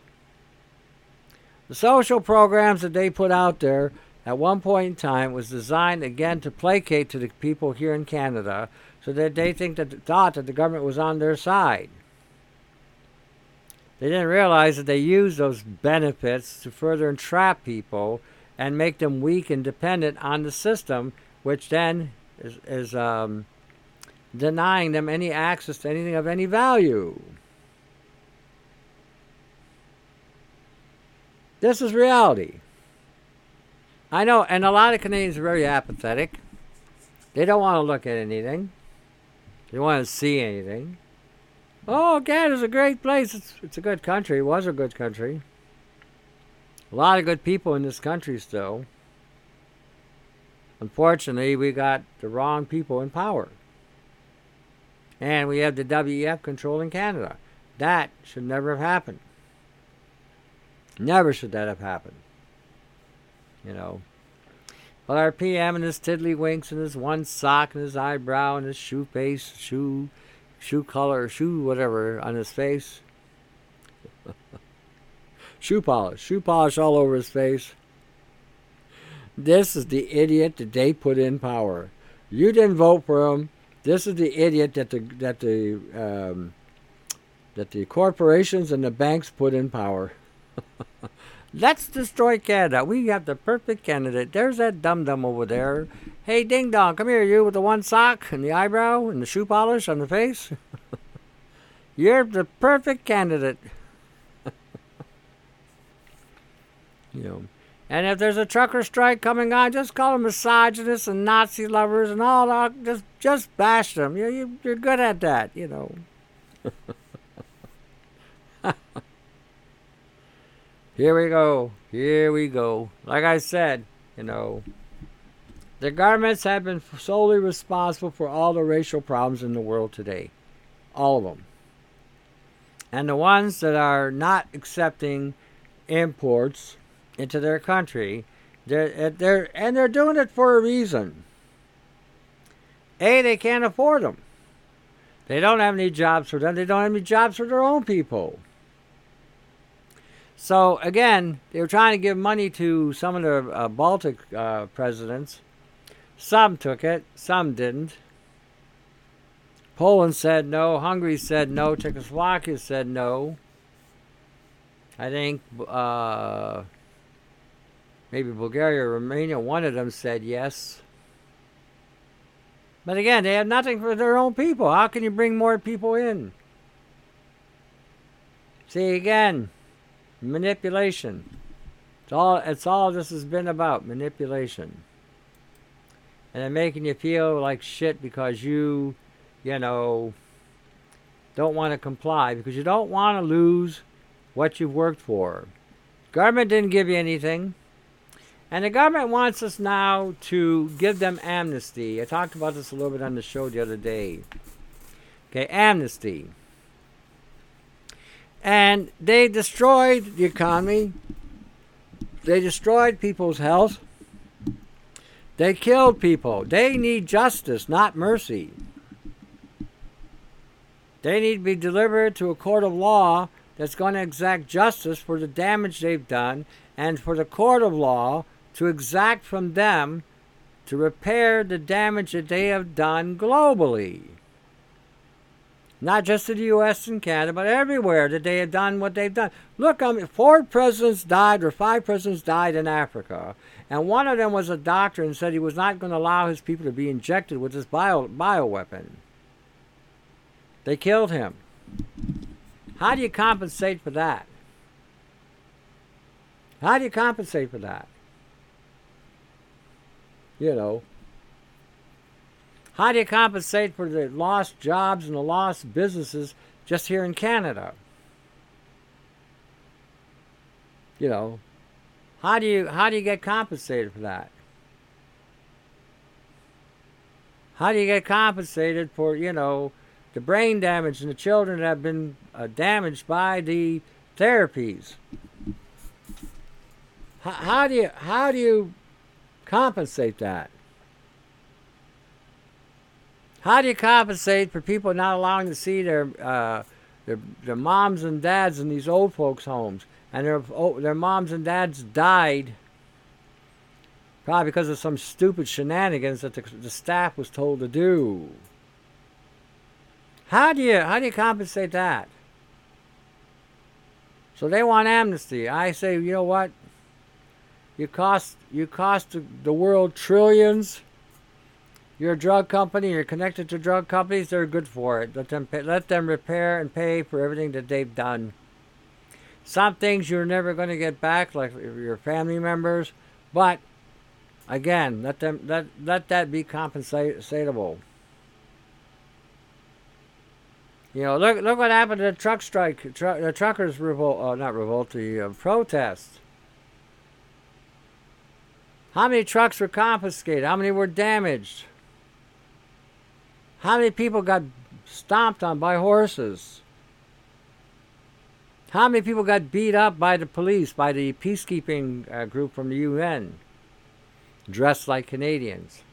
The social programs that they put out there at one point in time was designed, again, to placate to the people here in Canada So that they think that thought that the government was on their side. They didn't realize that they used those benefits to further entrap people and make them weak and dependent on the system, which then is denying them any access to anything of any value. This is reality. I know, and a lot of Canadians are very apathetic. They don't want to look at anything. They don't want to see anything. Oh, Canada's a great place. It's a good country. It was a good country. A lot of good people in this country still. Unfortunately, we got the wrong people in power. And we have the WEF controlling Canada. That should never have happened. Never should that have happened. You know. But our PM and his tiddlywinks and his one sock and his eyebrow and his shoe face, shoe color, shoe whatever on his face. Shoe polish all over his face. This is the idiot that they put in power. You didn't vote for him. This is the idiot that the corporations and the banks put in power. Let's destroy Canada. We have the perfect candidate. There's that dum-dum over there. Hey, ding-dong, come here, you with the one sock and the eyebrow and the shoe polish on the face. You're the perfect candidate. You know. And if there's a trucker strike coming on, just call them misogynists and Nazi lovers and all that. Just bash them. You're good at that, you know. Here we go. Like I said, you know, the governments have been solely responsible for all the racial problems in the world today. All of them. And the ones that are not accepting imports into their country, they're doing it for a reason. A, they can't afford them. They don't have any jobs for them. They don't have any jobs for their own people. So again, they were trying to give money to some of the Baltic presidents. Some took it, some didn't. Poland said no. Hungary said no. Czechoslovakia said no. I think. Maybe Bulgaria or Romania, one of them said yes. But again, they have nothing for their own people. How can you bring more people in? See, again, manipulation. It's all this has been about, manipulation. And they're making you feel like shit because you know, don't want to comply. Because you don't want to lose what you've worked for. Government didn't give you anything. And the government wants us now to give them amnesty. I talked about this a little bit on the show the other day. Okay, amnesty. And they destroyed the economy. They destroyed people's health. They killed people. They need justice, not mercy. They need to be delivered to a court of law that's going to exact justice for the damage they've done, and for the court of law to exact from them to repair the damage that they have done globally. Not just in the U.S. and Canada, but everywhere that they have done what they've done. Look, I mean, 5 presidents died in Africa, and one of them was a doctor and said he was not going to allow his people to be injected with this bioweapon. They killed him. How do you compensate for that? How do you compensate for that? You know. How do you compensate for the lost jobs and the lost businesses just here in Canada? You know. How do you get compensated for that? How do you get compensated for, you know, the brain damage and the children that have been damaged by the therapies? How do you compensate that? How do you compensate for people not allowing to see their moms and dads in these old folks' homes, and their moms and dads died probably because of some stupid shenanigans that the staff was told to do? How do you compensate that? So they want amnesty. I say, you know what? You cost the world trillions. You're a drug company. You're connected to drug companies. They're good for it. Let them repair and pay for everything that they've done. Some things you're never going to get back, like your family members. But again, let that be compensatable. You know, look what happened to the truck strike, the truckers' protest. How many trucks were confiscated? How many were damaged? How many people got stomped on by horses? How many people got beat up by the police, by the peacekeeping group from the UN, dressed like Canadians?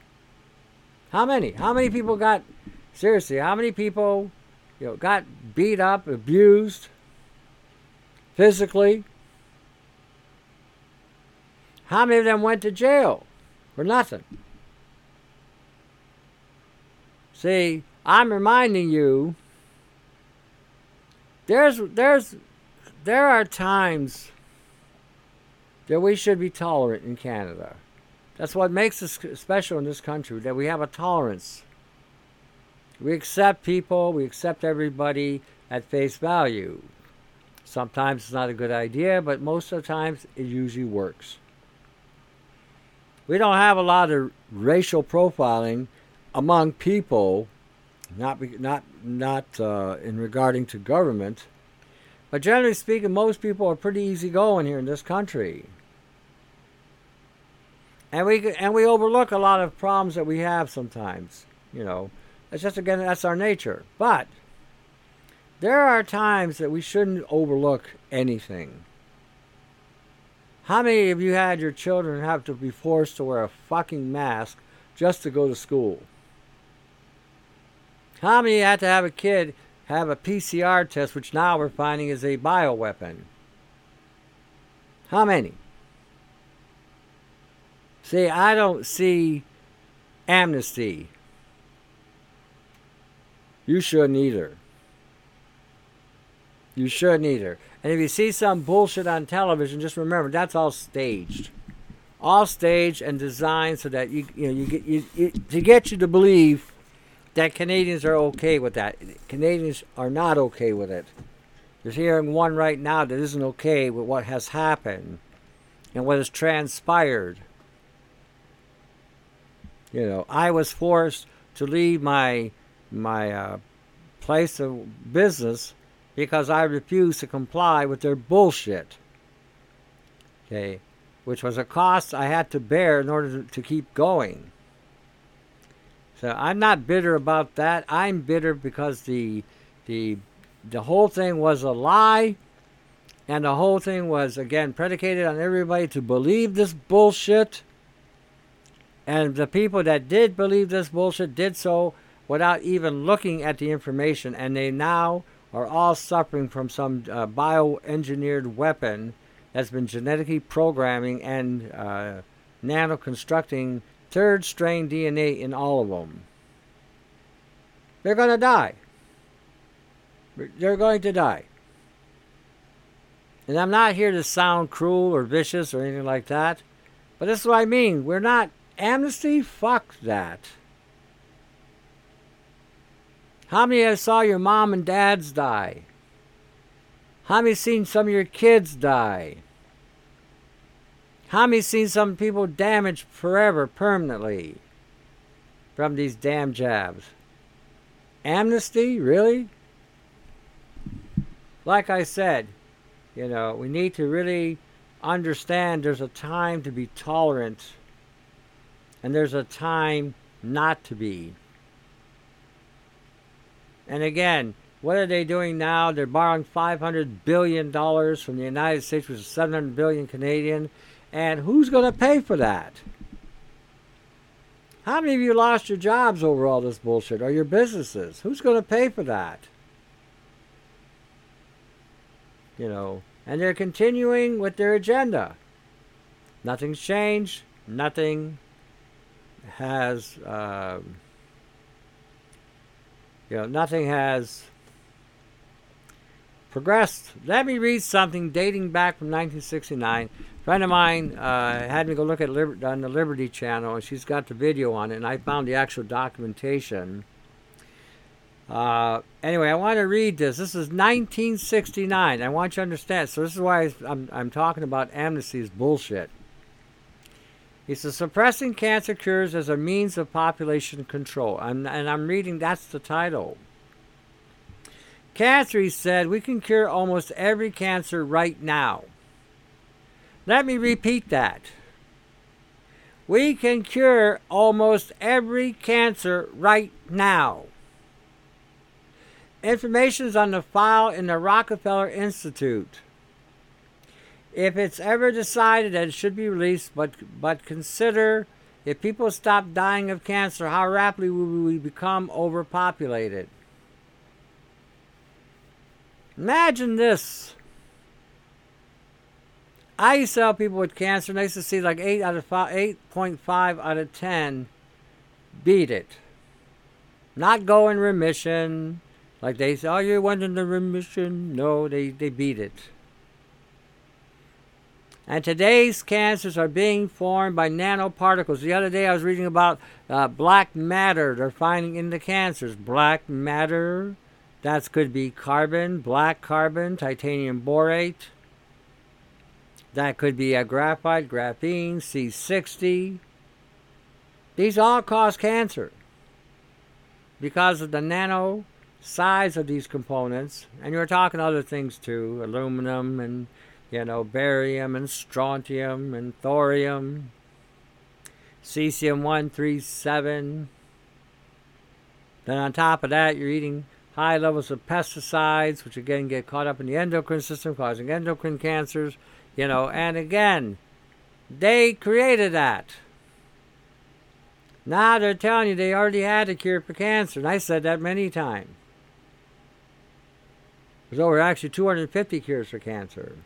How many? How many people got, seriously, how many people... You know, got beat up, abused, physically. How many of them went to jail for nothing? See, I'm reminding you, there are times that we should be tolerant in Canada. That's what makes us special in this country, that we have a tolerance. We accept people, we accept everybody at face value. Sometimes it's not a good idea, but most of the times it usually works. We don't have a lot of racial profiling among people, not in regarding to government, but generally speaking, most people are pretty easygoing here in this country. And we overlook a lot of problems that we have sometimes, you know. It's just, again, that's our nature. But there are times that we shouldn't overlook anything. How many of you had your children have to be forced to wear a fucking mask just to go to school? How many had to have a kid have a PCR test, which now we're finding is a bioweapon? How many? See, I don't see amnesty. You shouldn't either. You shouldn't either. And if you see some bullshit on television, just remember that's all staged. All staged and designed so that you get you to believe that Canadians are okay with that. Canadians are not okay with it. You're hearing one right now that isn't okay with what has happened and what has transpired. You know, I was forced to leave my place of business because I refused to comply with their bullshit, okay, which was a cost I had to bear in order to keep going. So I'm not bitter about that. I'm bitter because the whole thing was a lie, and the whole thing was, again, predicated on everybody to believe this bullshit, and the people that did believe this bullshit did so without even looking at the information, and they now are all suffering from some bioengineered weapon that's been genetically programming and nano-constructing third-strain DNA in all of them. They're going to die. They're going to die. And I'm not here to sound cruel or vicious or anything like that, but this is what I mean. We're not... Amnesty? Fuck that. How many of you saw your mom and dads die? How many seen some of your kids die? How many seen some people damaged forever, permanently, from these damn jabs? Amnesty? Really? Like I said, you know, we need to really understand there's a time to be tolerant and there's a time not to be. And again, what are they doing now? They're borrowing $500 billion from the United States, which is $700 billion Canadian. And who's going to pay for that? How many of you lost your jobs over all this bullshit, or your businesses? Who's going to pay for that? You know, and they're continuing with their agenda. Nothing's changed. Nothing has... You know, nothing has progressed. Let me read something dating back from 1969. A friend of mine had me go look at on the Liberty Channel, and she's got the video on it, and I found the actual documentation. Anyway, I want to read this. This is 1969. I want you to understand. So this is why I'm talking about amnesty's bullshit. He says, suppressing cancer cures as a means of population control. And I'm reading, that's the title. Cancer, he said, we can cure almost every cancer right now. Let me repeat that. We can cure almost every cancer right now. Information is on the file in the Rockefeller Institute. If it's ever decided that it should be released, but consider if people stop dying of cancer, how rapidly will we become overpopulated? Imagine this. I used to help people with cancer, and I used to see like 8.5 out of 10 beat it. Not go in remission. Like they say, oh, you went into remission. No, they beat it. And today's cancers are being formed by nanoparticles. The other day I was reading about black matter they're finding in the cancers. Black matter, that could be carbon, black carbon, titanium borate. That could be a graphite, graphene, C60. These all cause cancer because of the nano size of these components. And you're talking other things too, aluminum and, you know, barium and strontium and thorium, cesium-137. Then on top of that, you're eating high levels of pesticides, which again get caught up in the endocrine system, causing endocrine cancers, you know, and again, they created that. Now they're telling you they already had a cure for cancer, and I said that many times. There's over actually 250 cures for cancer.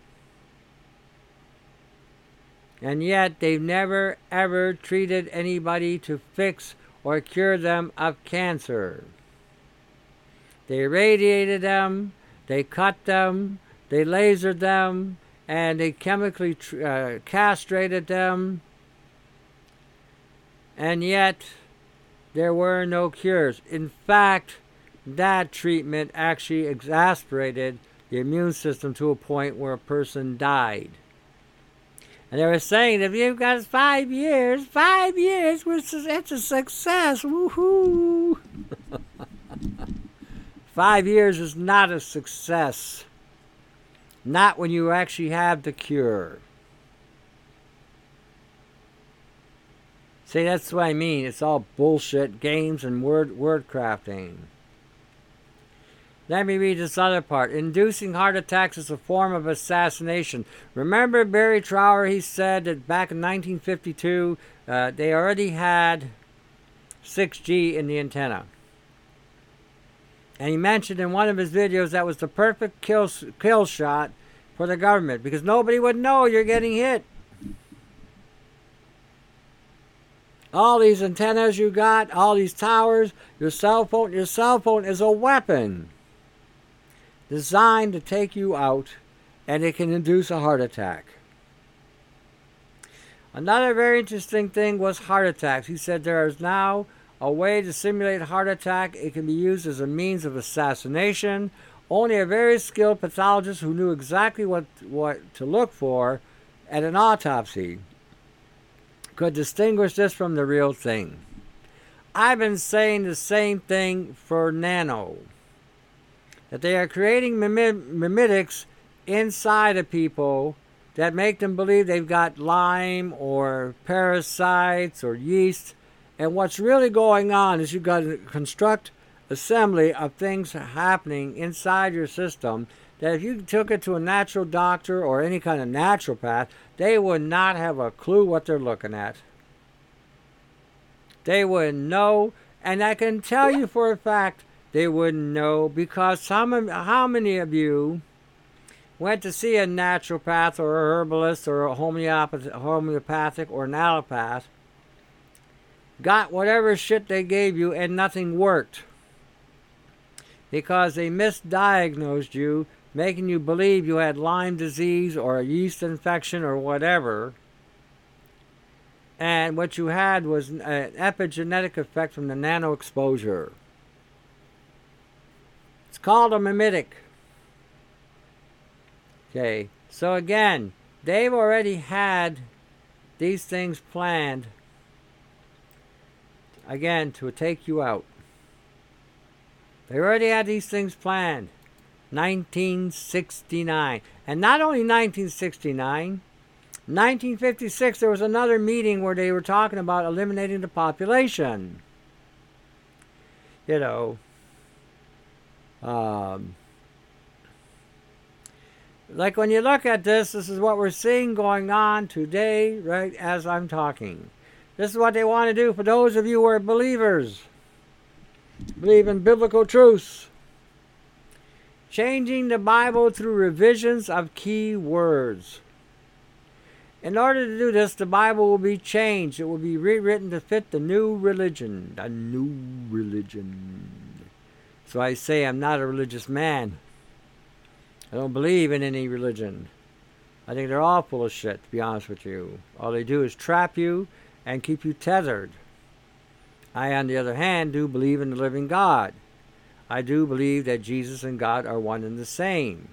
And yet, they've never, ever treated anybody to fix or cure them of cancer. They irradiated them, they cut them, they lasered them, and they chemically castrated them. And yet, there were no cures. In fact, that treatment actually exacerbated the immune system to a point where a person died. And they were saying, if you've got 5 years, 5 years, it's a success. Woohoo! 5 years is not a success. Not when you actually have the cure. See, that's what I mean. It's all bullshit games and word crafting. Let me read this other part. Inducing heart attacks is a form of assassination. Remember Barry Trower, he said that back in 1952, they already had 6G in the antenna. And he mentioned in one of his videos that was the perfect kill shot for the government because nobody would know you're getting hit. All these antennas you got, all these towers, your cell phone is a weapon designed to take you out, and it can induce a heart attack. Another very interesting thing was heart attacks. He said there is now a way to simulate heart attack. It can be used as a means of assassination. Only a very skilled pathologist who knew exactly what to look for at an autopsy could distinguish this from the real thing. I've been saying the same thing for nano. That they are creating mimetics inside of people that make them believe they've got Lyme or parasites or yeast. And what's really going on is you've got to construct assembly of things happening inside your system that if you took it to a natural doctor or any kind of naturopath, they would not have a clue what they're looking at. They wouldn't know. And I can tell you for a fact they wouldn't know because how many of you went to see a naturopath or a herbalist or a homeopathic or an allopath, got whatever shit they gave you and nothing worked? because they misdiagnosed you, making you believe you had Lyme disease or a yeast infection or whatever. And what you had was an epigenetic effect from the nano exposure. It's called a mimetic. Okay, so again, they've already had these things planned, again, to take you out. They already had these things planned. 1969. And not only 1969, 1956, there was another meeting where they were talking about eliminating the population. You know, like when you look at this, this is what we're seeing going on today, right, as I'm talking. This is what they want to do for those of you who are believers, believe in biblical truths. Changing the Bible through revisions of key words. In order to do this, the Bible will be changed. It will be rewritten to fit the new religion. The new religion. So I say I'm not a religious man. I don't believe in any religion. I think they're all full of shit, to be honest with you. All they do is trap you and keep you tethered. I, on the other hand, do believe in the living God. I do believe that Jesus and God are one and the same.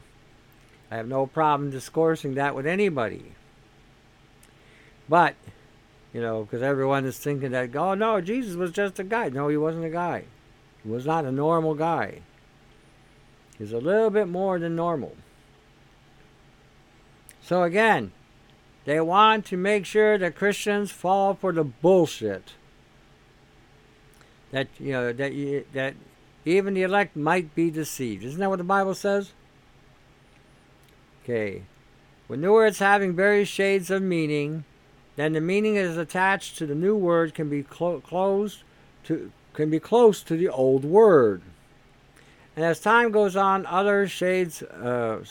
I have no problem discoursing that with anybody. But, you know, because everyone is thinking that, oh no, Jesus was just a guy. No, he wasn't a guy. He was not a normal guy. He was a little bit more than normal. So again, they want to make sure that Christians fall for the bullshit. That, you know, that even the elect might be deceived. Isn't that what the Bible says? Okay. With new words having various shades of meaning, then the meaning that is attached to the new word can be close to the old word. And as time goes on, other shades of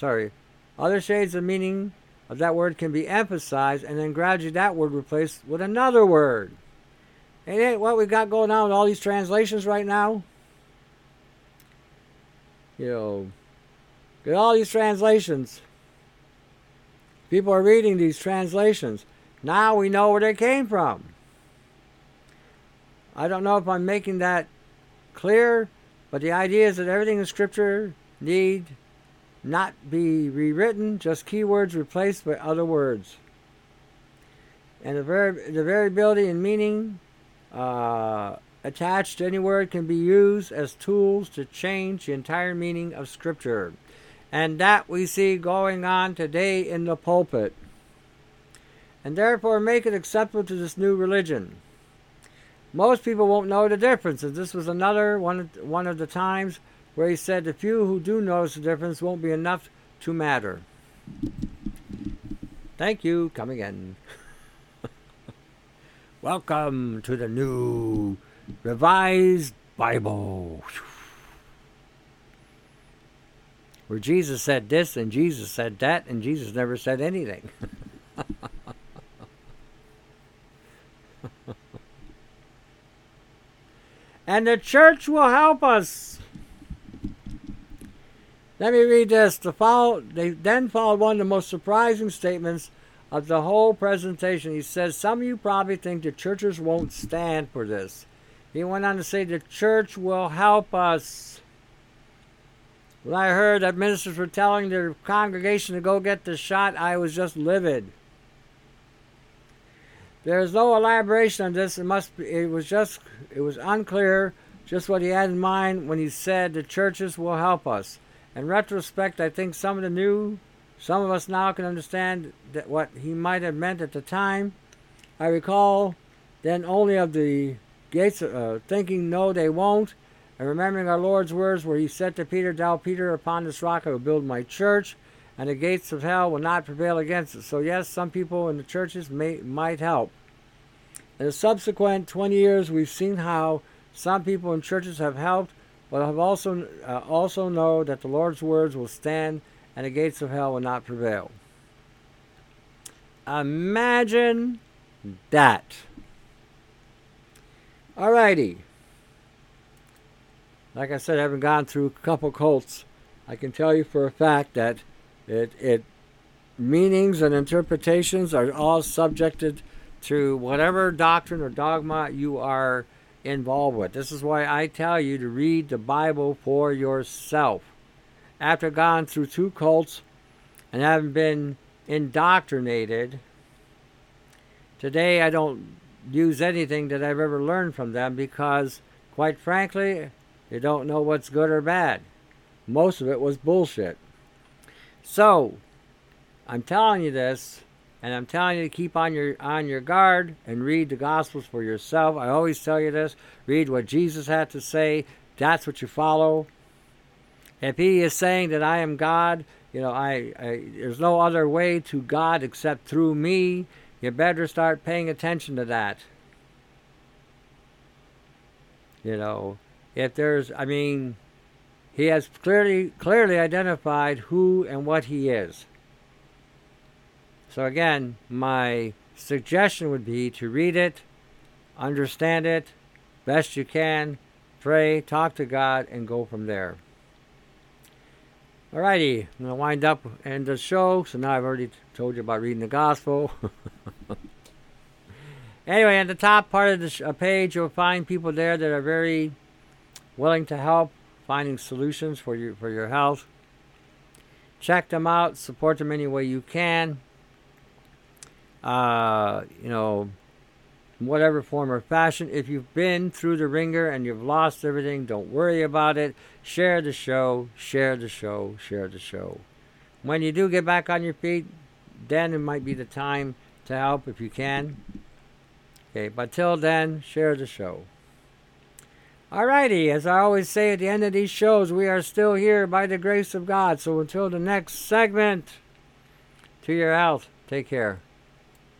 meaning of that word can be emphasized, and then gradually that word replaced with another word. Ain't it what we got going on with all these translations right now? You know, get all these translations. People are reading these translations. Now we know where they came from. I don't know if I'm making that clear, but the idea is that everything in Scripture need not be rewritten, just keywords replaced by other words. And the variability in meaning attached to any word can be used as tools to change the entire meaning of Scripture. And that we see going on today in the pulpit. And therefore make it acceptable to this new religion. Most people won't know the difference. And this was another one of the times where he said the few who do notice the difference won't be enough to matter. Thank you. Come again. Welcome to the new revised Bible. Where Jesus said this, and Jesus said that, and Jesus never said anything. And the church will help us. Let me read this. They then followed one of the most surprising statements of the whole presentation. He says, some of you probably think the churches won't stand for this. He went on to say, the church will help us. When I heard that ministers were telling their congregation to go get the shot, I was just livid. There is no elaboration on this. It was unclear just what he had in mind when he said the churches will help us. In retrospect, I think some of us now can understand that what he might have meant at the time. I recall then only of the gates thinking, no, they won't. And remembering our Lord's words where he said to Peter, thou Peter, upon this rock I will build my church, and the gates of hell will not prevail against it. So yes, some people in the churches might help. In the subsequent 20 years, we've seen how some people in churches have helped, but have also know that the Lord's words will stand and the gates of hell will not prevail. Imagine that. Alrighty. like I said, having gone through a couple cults, I can tell you for a fact that it meanings and interpretations are all subjected to whatever doctrine or dogma you are involved with. This is why I tell you to read the Bible for yourself. After gone through two cults and having been indoctrinated, today I don't use anything that I've ever learned from them because, quite frankly, you don't know what's good or bad. Most of it was bullshit. So, I'm telling you this, and I'm telling you to keep on your guard and read the Gospels for yourself. I always tell you this. Read what Jesus had to say. That's what you follow. If he is saying that I am God, you know, there's no other way to God except through me, you better start paying attention to that. You know, if there's, I mean, he has clearly identified who and what he is. So again, my suggestion would be to read it, understand it, best you can, pray, talk to God, and go from there. Alrighty, I'm going to wind up and end the show. So now I've already told you about reading the Gospel. Anyway, at the top part of the page, you'll find people there that are very willing to help, finding solutions for your health. Check them out. Support them any way you can. You know, whatever form or fashion. If you've been through the ringer and you've lost everything, don't worry about it. Share the show, share the show, share the show. When you do get back on your feet, then it might be the time to help if you can. Okay, but till then, share the show. Alrighty, as I always say at the end of these shows, we are still here by the grace of God. So until the next segment, to your health, take care.